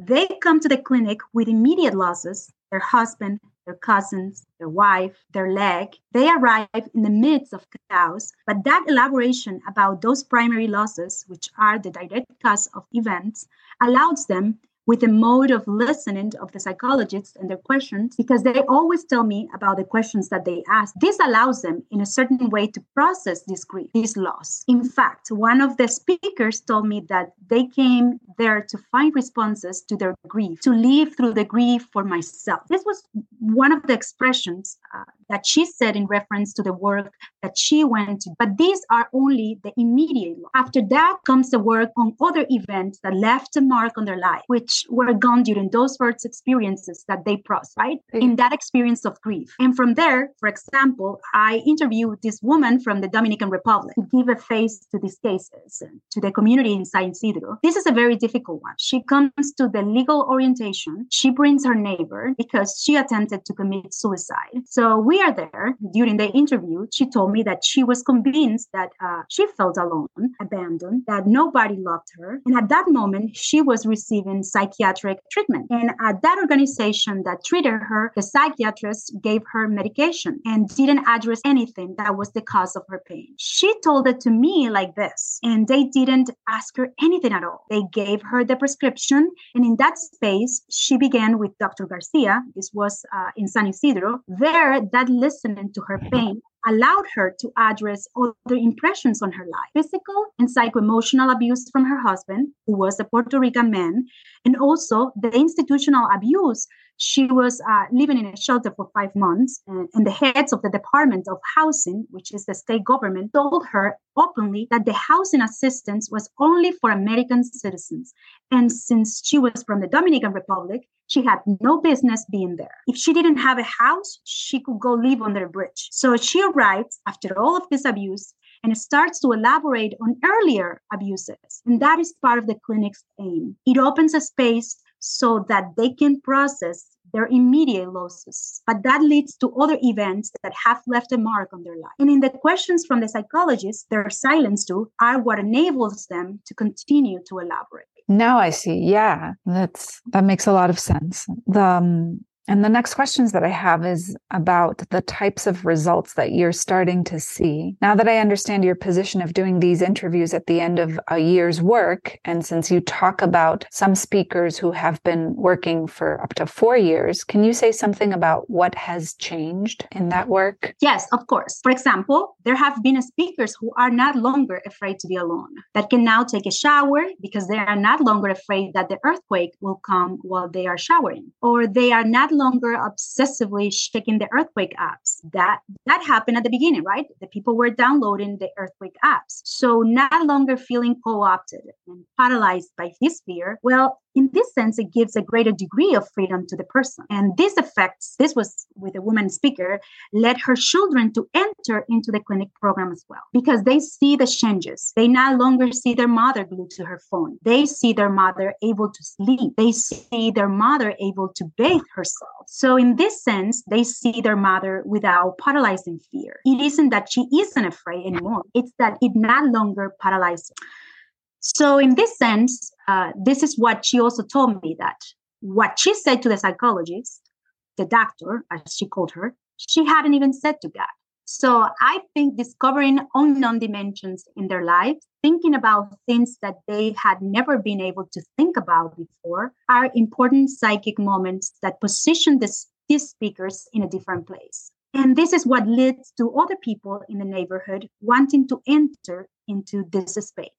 they come to the clinic with immediate losses, their husband, their cousins, their wife, their leg. They arrive in the midst of chaos, but that elaboration about those primary losses, which are the direct cause of events, allows them with a mode of listening of the psychologists and their questions, because they always tell me about the questions that they ask. This allows them in a certain way to process this grief, this loss. In fact, one of the speakers told me that they came there to find responses to their grief, to live through the grief for myself. This was one of the expressions uh, that she said in reference to the work that she went to. But these are only the immediate loss. After that comes the work on other events that left a mark on their life, which were gone during those first experiences that they processed, right? Mm-hmm. In that experience of grief. And from there, for example, I interviewed this woman from the Dominican Republic to give a face to these cases, to the community in San Isidro. This is a very difficult one. She comes to the legal orientation. She brings her neighbor because she attempted to commit suicide. So we are there. During the interview, she told me that she was convinced that uh, she felt alone, abandoned, that nobody loved her. And at that moment, she was receiving psychiatric treatment. And at that organization that treated her, the psychiatrist gave her medication and didn't address anything that was the cause of her pain. She told it to me like this, and they didn't ask her anything at all. They gave her the prescription. And in that space, she began with Doctor Garcia. This was uh, in San Isidro. There, that listening to her pain allowed her to address other impressions on her life, physical and psycho-emotional abuse from her husband, who was a Puerto Rican man, and also the institutional abuse. She was uh, living in a shelter for five months, and, and the heads of the Department of Housing, which is the state government, told her openly that the housing assistance was only for American citizens. And since she was from the Dominican Republic, she had no business being there. If she didn't have a house, she could go live under a bridge. So she arrives after all of this abuse and starts to elaborate on earlier abuses. And that is part of the clinic's aim. It opens a space so that they can process their immediate losses. But that leads to other events that have left a mark on their life. And in the questions from the psychologists, their silence too are what enables them to continue to elaborate. Now I see. Yeah, that's that makes a lot of sense. The, um, and the next questions that I have is about the types of results that you're starting to see. Now that I understand your position of doing these interviews at the end of a year's work, and since you talk about some speakers who have been working for up to four years, can you say something about what has changed in that work? Yes, of course. For example, there have been speakers who are not longer afraid to be alone, that can now take a shower because they are not longer afraid that the earthquake will come while they are showering, or they are not longer obsessively checking the earthquake apps. That that happened at the beginning, right? The people were downloading the earthquake apps. So no longer feeling co-opted and paralyzed by this fear. Well, in this sense, it gives a greater degree of freedom to the person. And this affects, this was with a woman speaker, led her children to enter into the clinic program as well, because they see the changes. They no longer see their mother glued to her phone. They see their mother able to sleep. They see their mother able to bathe herself. So in this sense, they see their mother without paralyzing fear. It isn't that she isn't afraid anymore. It's that it no longer paralyzes her. So in this sense, uh, this is what she also told me, that what she said to the psychologist, the doctor, as she called her, she hadn't even said to God. So I think discovering unknown dimensions in their lives, thinking about things that they had never been able to think about before, are important psychic moments that position this, these speakers in a different place. And this is what leads to other people in the neighborhood wanting to enter into this space.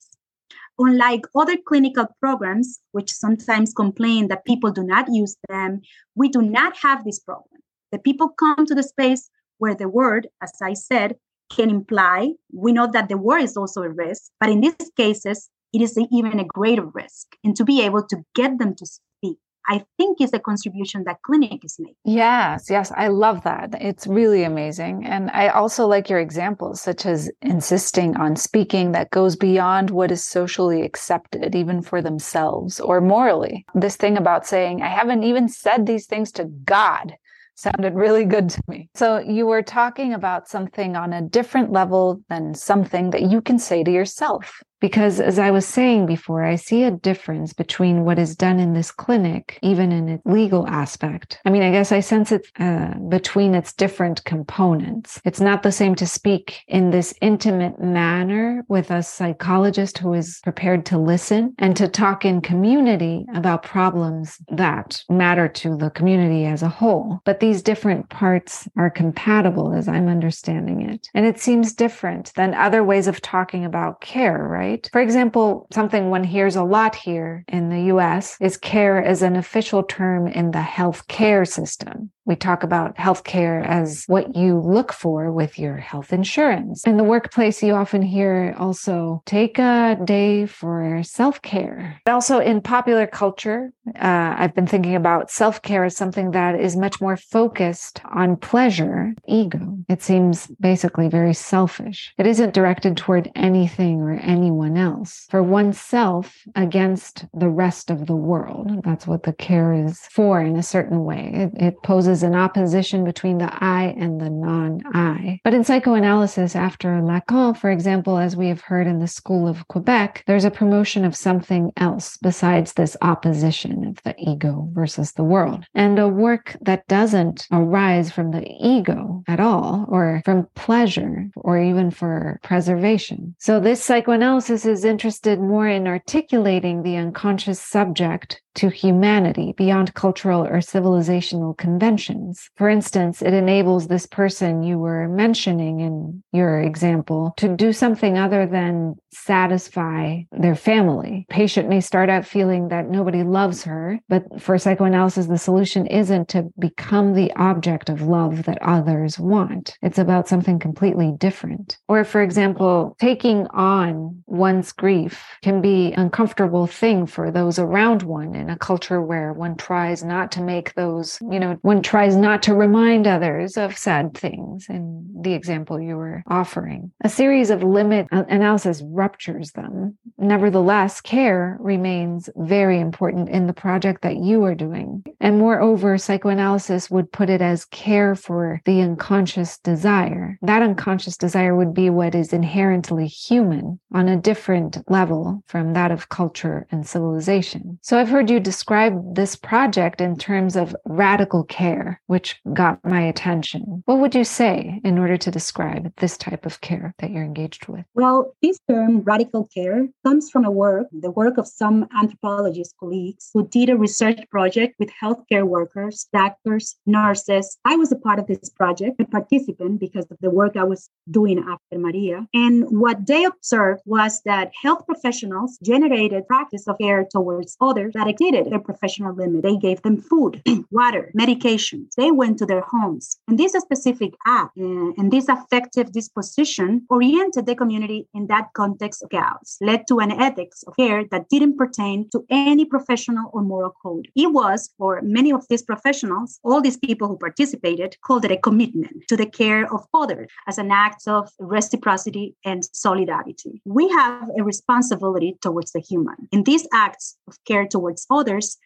Unlike other clinical programs, which sometimes complain that people do not use them, we do not have this problem. The people come to the space where the word, as I said, can imply. We know that the word is also a risk, but in these cases, it is even a greater risk. And to be able to get them to speak, I think, is the contribution that clinic is making. Yes, yes, I love that. It's really amazing. And I also like your examples, such as insisting on speaking that goes beyond what is socially accepted, even for themselves or morally. This thing about saying, I haven't even said these things to God, sounded really good to me. So you were talking about something on a different level than something that you can say to yourself. Because as I was saying before, I see a difference between what is done in this clinic, even in its legal aspect. I mean, I guess I sense it uh, between its different components. It's not the same to speak in this intimate manner with a psychologist who is prepared to listen and to talk in community about problems that matter to the community as a whole. But these different parts are compatible as I'm understanding it. And it seems different than other ways of talking about care, right? For example, something one hears a lot here in the U S is care as an official term in the healthcare system. We talk about healthcare as what you look for with your health insurance. In the workplace, you often hear also, take a day for self-care. But also in popular culture, uh, I've been thinking about self-care as something that is much more focused on pleasure, ego. It seems basically very selfish. It isn't directed toward anything or anyone else. For oneself against the rest of the world. That's what the care is for in a certain way. It, it poses an opposition between the I and the non-I. But in psychoanalysis, after Lacan, for example, as we have heard in the School of Quebec, there's a promotion of something else besides this opposition of the ego versus the world. And a work that doesn't arise from the ego at all, or from pleasure, or even for preservation. So this psychoanalysis is interested more in articulating the unconscious subject to humanity beyond cultural or civilizational conventions. For instance, it enables this person you were mentioning in your example to do something other than satisfy their family. Patient may start out feeling that nobody loves her, but for psychoanalysis, the solution isn't to become the object of love that others want. It's about something completely different. Or, for example, taking on one's grief can be an uncomfortable thing for those around one, in a culture where one tries not to make those, you know, one tries not to remind others of sad things in the example you were offering. A series of limit analysis ruptures them. Nevertheless, care remains very important in the project that you are doing. And moreover, psychoanalysis would put it as care for the unconscious desire. That unconscious desire would be what is inherently human on a different level from that of culture and civilization. So I've heard you describe this project in terms of radical care, which got my attention. What would you say in order to describe this type of care that you're engaged with? Well, this term, radical care, comes from a work, the work of some anthropologist colleagues who did a research project with healthcare workers, doctors, nurses. I was a part of this project, a participant because of the work I was doing after Maria. And what they observed was that health professionals generated practice of care towards others that exceeded their professional limit. They gave them food, water, medications. They went to their homes. And this specific act uh, and this affective disposition oriented the community in that context of chaos, led to an ethics of care that didn't pertain to any professional or moral code. It was, for many of these professionals, all these people who participated, called it a commitment to the care of others as an act of reciprocity and solidarity. We have a responsibility towards the human. In these acts of care towards others,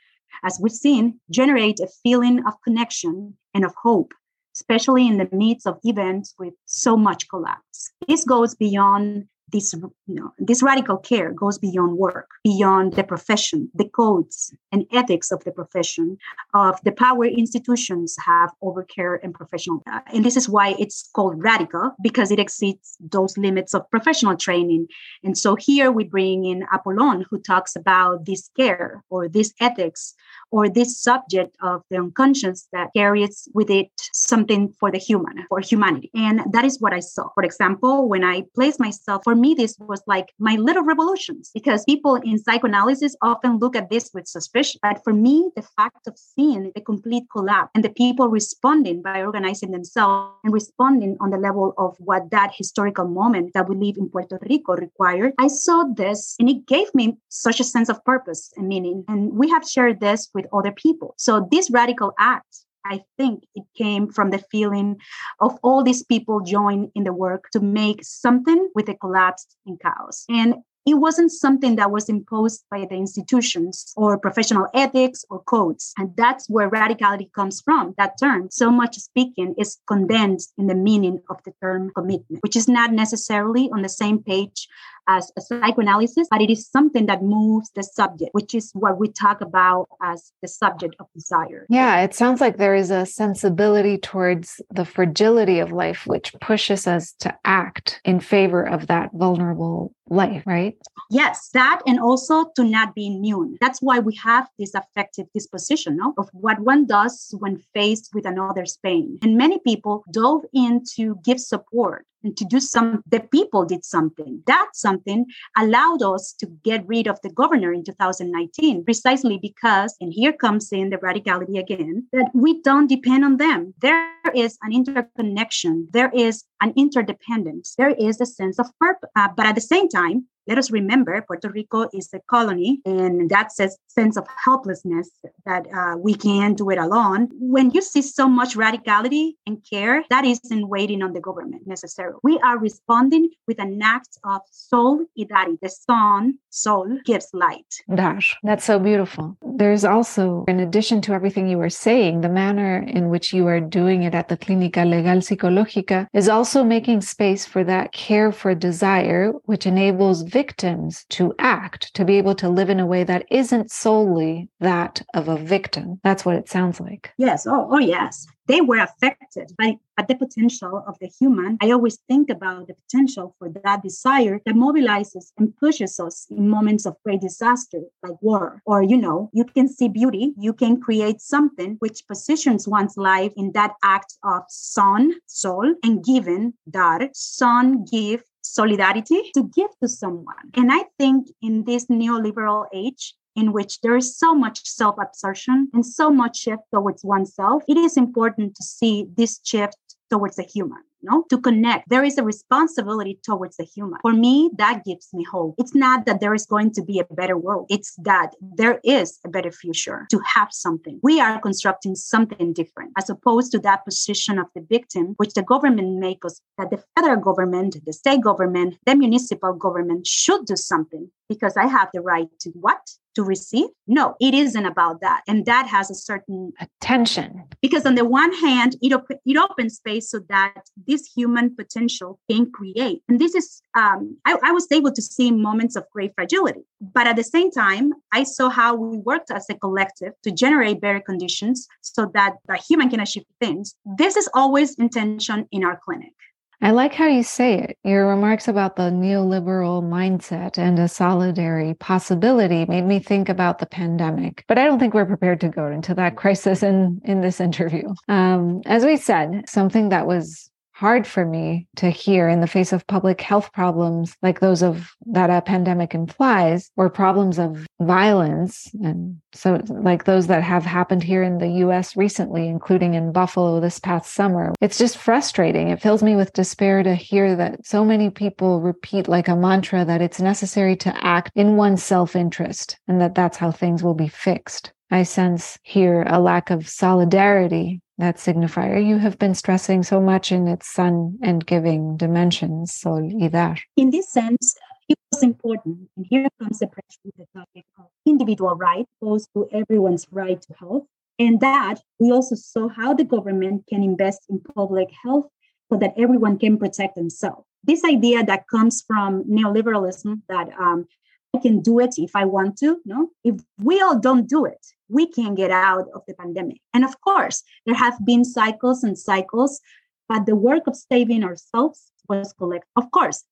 as we've seen, generate a feeling of connection and of hope, especially in the midst of events with so much collapse. This goes beyond this, you know, this radical care goes beyond work, beyond the profession, the codes and ethics of the profession, of the power institutions have over care and professional. Uh, and this is why it's called radical, because it exceeds those limits of professional training. And so here we bring in Apollon, who talks about this care or this ethics or this subject of the unconscious that carries with it something for the human, for humanity. And that is what I saw. For example, when I placed myself, for me, this was like my little revolutions, because people in psychoanalysis often look at this with suspicion. But for me, the fact of seeing the complete collapse and the people responding by organizing themselves and responding on the level of what that historical moment that we live in Puerto Rico required, I saw this and it gave me such a sense of purpose and meaning. And we have shared this with other people. So this radical act, I think it came from the feeling of all these people joined in the work to make something with the collapse and chaos. And it wasn't something that was imposed by the institutions or professional ethics or codes. And that's where radicality comes from, that term. So much speaking is condensed in the meaning of the term commitment, which is not necessarily on the same page as a psychoanalysis, but it is something that moves the subject, which is what we talk about as the subject of desire. Yeah, it sounds like there is a sensibility towards the fragility of life, which pushes us to act in favor of that vulnerable life, right? Yes, that, and also to not be immune. That's why we have this affective disposition, no? Of what one does when faced with another's pain. And many people dove in to give support and to do some, the people did something. That something allowed us to get rid of the governor in two thousand nineteen, precisely because, and here comes in the radicality again, that we don't depend on them. There is an interconnection. There is an interdependence. There is a sense of purpose. Uh, but at the same time, let us remember, Puerto Rico is a colony, and that says sense of helplessness that uh, we can't do it alone. When you see so much radicality and care, that isn't waiting on the government necessarily. We are responding with an act of solidarity. The sun, soul, gives light. Dash, that's so beautiful. There's also, in addition to everything you were saying, the manner in which you are doing it at the Clínica Legal Psicológica is also making space for that care for desire, which enables victims to act, to be able to live in a way that isn't solely that of a victim. That's what it sounds like. Yes. Oh, oh yes. They were affected by, by the potential of the human. I always think about the potential for that desire that mobilizes and pushes us in moments of great disaster, like war. Or, you know, you can see beauty. You can create something which positions one's life in that act of son, soul, and giving, dar, son, give, solidarity, to give to someone. And I think in this neoliberal age, in which there is so much self-absorption and so much shift towards oneself, it is important to see this shift towards the human. No, to connect. There is a responsibility towards the human. For me, that gives me hope. It's not that there is going to be a better world. It's that there is a better future to have something. We are constructing something different as opposed to that position of the victim, which the government makes us, that the federal government, the state government, the municipal government should do something because I have the right to what? To receive? No, it isn't about that. And that has a certain attention. Because on the one hand, it, op- it opens space so that this human potential can create. And this is, um, I, I was able to see moments of great fragility. But at the same time, I saw how we worked as a collective to generate better conditions so that the human can achieve things. This is always intention in our clinic. I like how you say it. Your remarks about the neoliberal mindset and a solidary possibility made me think about the pandemic, but I don't think we're prepared to go into that crisis in, in this interview. Um, as we said, something that was hard for me to hear in the face of public health problems like those of that a pandemic implies, or problems of violence, and so like those that have happened here in the U S recently, including in Buffalo this past summer. It's just frustrating. It fills me with despair to hear that so many people repeat like a mantra that it's necessary to act in one's self-interest and that that's how things will be fixed. I sense here a lack of solidarity. That signifier you have been stressing so much in its sun and giving dimensions, solidar. In this sense, it was important, and here comes the pressure with the topic of individual right goes to everyone's right to health, and that we also saw how the government can invest in public health so that everyone can protect themselves. This idea that comes from neoliberalism that um, I can do it if I want to, no? If we all don't do it, we can get out of the pandemic. And of course, there have been cycles and cycles, but the work of saving ourselves was collective. Of course,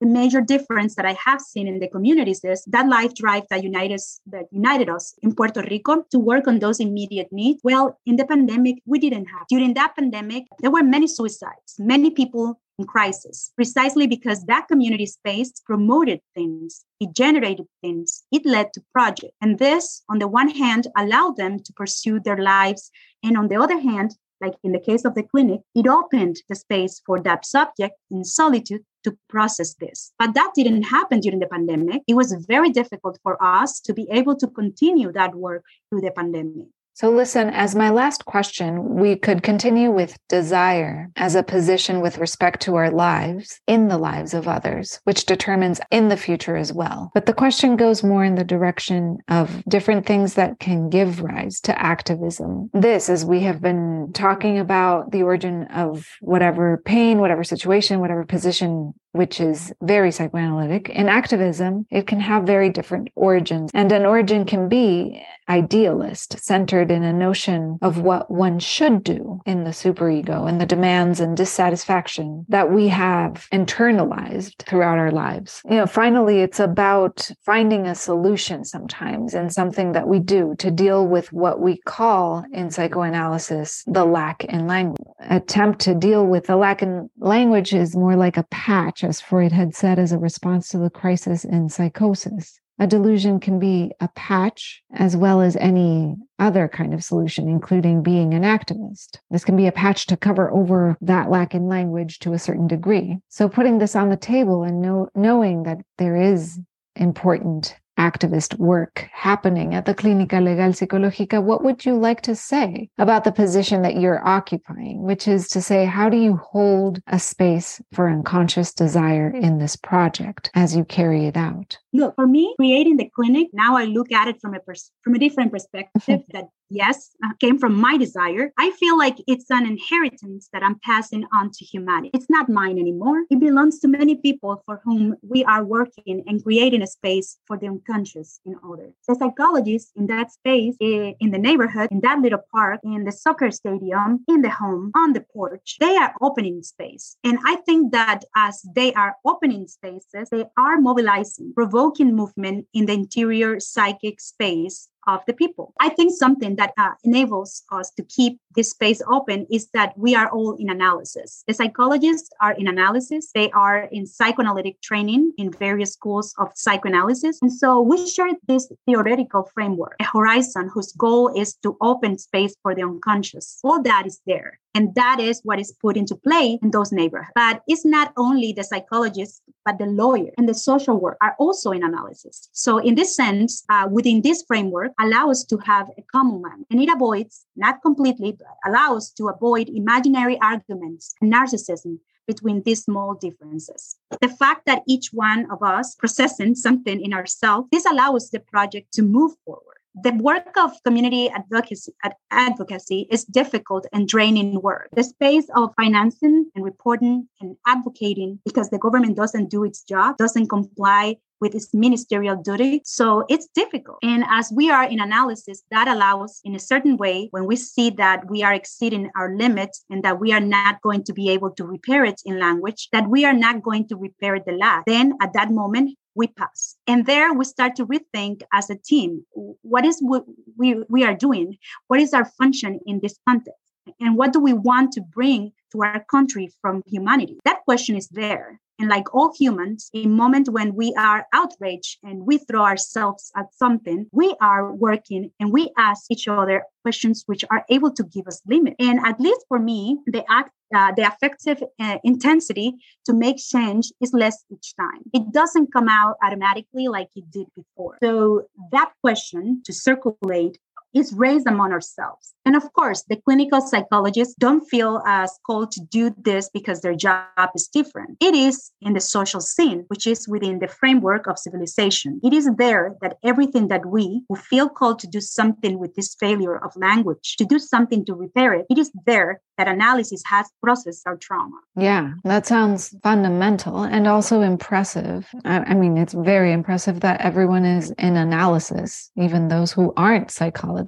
the major difference that I have seen in the communities is that life drive that united us, that united us in Puerto Rico to work on those immediate needs. Well, in the pandemic, we didn't have. During that pandemic, there were many suicides, many people in crisis, precisely because that community space promoted things, it generated things, it led to projects. And this, on the one hand, allowed them to pursue their lives. And on the other hand, like in the case of the clinic, it opened the space for that subject in solitude to process this. But that didn't happen during the pandemic. It was very difficult for us to be able to continue that work through the pandemic. So listen, as my last question, we could continue with desire as a position with respect to our lives in the lives of others, which determines in the future as well. But the question goes more in the direction of different things that can give rise to activism. This, as we have been talking about the origin of whatever pain, whatever situation, whatever position which is very psychoanalytic, and activism, it can have very different origins. And an origin can be idealist, centered in a notion of what one should do in the superego and the demands and dissatisfaction that we have internalized throughout our lives. You know, finally, it's about finding a solution sometimes in something that we do to deal with what we call in psychoanalysis the lack in language. Attempt to deal with the lack in language is more like a patch, as Freud had said, as a response to the crisis in psychosis. A delusion can be a patch as well as any other kind of solution, including being an activist. This can be a patch to cover over that lack in language to a certain degree. So putting this on the table and know, knowing that there is important activist work happening at the Clínica Legal Psicológica, what would you like to say about the position that you're occupying, which is to say, how do you hold a space for unconscious desire in this project as you carry it out? Look, for me, creating the clinic, now I look at it from a pers- from a different perspective that, yes, came from my desire. I feel like it's an inheritance that I'm passing on to humanity. It's not mine anymore. It belongs to many people for whom we are working and creating a space for the unconscious in order. The psychologists in that space, in the neighborhood, in that little park, in the soccer stadium, in the home, on the porch, they are opening space. And I think that as they are opening spaces, they are mobilizing, provoking movement in the interior psychic space of the people. I think something that uh, enables us to keep this space open is that we are all in analysis. The psychologists are in analysis. They are in psychoanalytic training in various schools of psychoanalysis. And so we share this theoretical framework, a horizon whose goal is to open space for the unconscious. All that is there. And that is what is put into play in those neighborhoods. But it's not only the psychologists, but the lawyer and the social work are also in analysis. So in this sense, uh, within this framework, allow us to have a common one. And it avoids, not completely, but allows to avoid imaginary arguments and narcissism between these small differences. The fact that each one of us processing something in ourselves, this allows the project to move forward. The work of community advocacy, advocacy is difficult and draining work. The space of financing and reporting and advocating, because the government doesn't do its job, doesn't comply with its ministerial duty. So it's difficult. And as we are in analysis, that allows in a certain way, when we see that we are exceeding our limits and that we are not going to be able to repair it in language, that we are not going to repair the lack, then at that moment, we pass. And there we start to rethink as a team, what is what we, we are doing? What is our function in this context? And what do we want to bring to our country from humanity? That question is there. And like all humans, in moments when we are outraged and we throw ourselves at something, we are working and we ask each other questions which are able to give us limits. And at least for me, the act, uh, the affective uh, intensity to make change is less each time. It doesn't come out automatically like it did before. So that question to circulate is raised among ourselves. And of course, the clinical psychologists don't feel as called to do this because their job is different. It is in the social scene, which is within the framework of civilization. It is there that everything that we who feel called to do something with this failure of language, to do something to repair it, it is there that analysis has processed our trauma. Yeah, that sounds fundamental and also impressive. I, I mean, it's very impressive that everyone is in analysis, even those who aren't psychologists.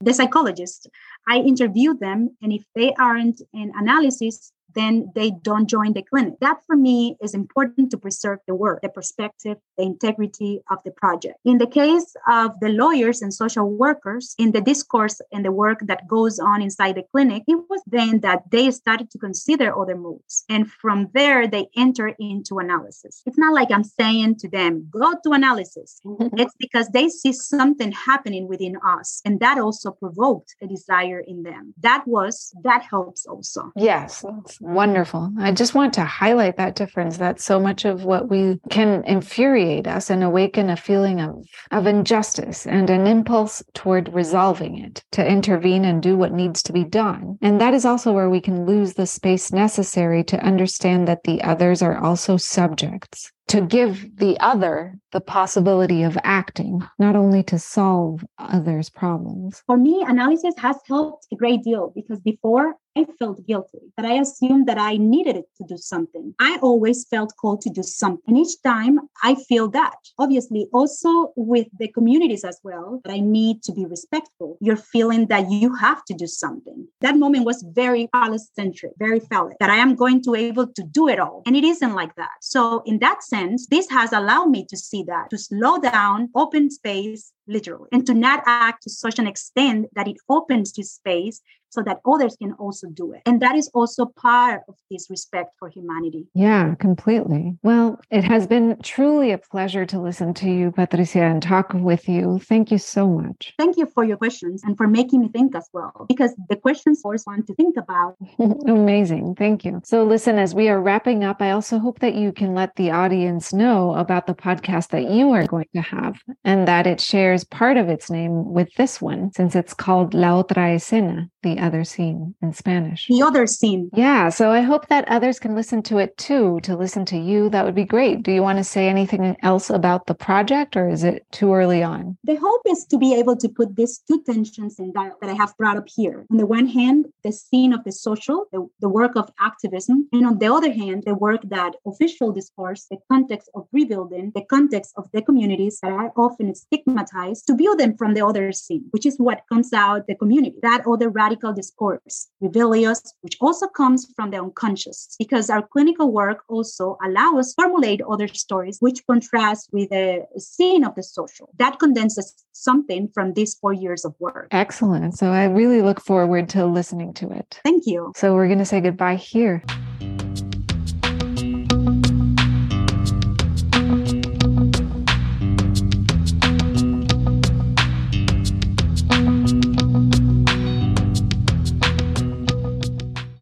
The psychologists, I interview them, and if they aren't in analysis, then they don't join the clinic. That for me is important to preserve the work, the perspective, the integrity of the project. In the case of the lawyers and social workers, in the discourse and the work that goes on inside the clinic, it was then that they started to consider other moves. And from there, they enter into analysis. It's not like I'm saying to them, go to analysis. It's because they see something happening within us. And that also provoked a desire in them. That was, that helps also. Yes. Wonderful. I just want to highlight that difference, that so much of what we can infuriate us and awaken a feeling of, of injustice and an impulse toward resolving it, to intervene and do what needs to be done. And that is also where we can lose the space necessary to understand that the others are also subjects, to give the other the possibility of acting, not only to solve others' problems. For me, analysis has helped a great deal because before I felt guilty, that I assumed that I needed to do something. I always felt called to do something. And each time I feel that, obviously, also with the communities as well, that I need to be respectful. You're feeling that you have to do something. That moment was very phallocentric, very phallic, that I am going to be able to do it all. And it isn't like that. So in that sense, this has allowed me to see that, to slow down, open space, literally, and to not act to such an extent that it opens to space so that others can also do it. And that is also part of this respect for humanity. Yeah, completely. Well, it has been truly a pleasure to listen to you, Patricia, and talk with you. Thank you so much. Thank you for your questions and for making me think as well, because the questions force one to think about. Amazing. Thank you. So listen, as we are wrapping up, I also hope that you can let the audience know about the podcast that you are going to have and that it shares part of its name with this one, since it's called La Otra Escena, the other scene in Spanish. The other scene. Yeah. So I hope that others can listen to it too, to listen to you. That would be great. Do you want to say anything else about the project, or is it too early on? The hope is to be able to put these two tensions in dialogue that I have brought up here. On the one hand, the scene of the social, the, the work of activism. And on the other hand, the work that official discourse, the context of rebuilding, the context of the communities that are often stigmatized, to build them from the other scene, which is what comes out the community, that other radical discourse, rebellious, which also comes from the unconscious, because our clinical work also allows us to formulate other stories which contrast with the scene of the social. That condenses something from these four years of work. Excellent. So I really look forward to listening to it. Thank you. So we're going to say goodbye here.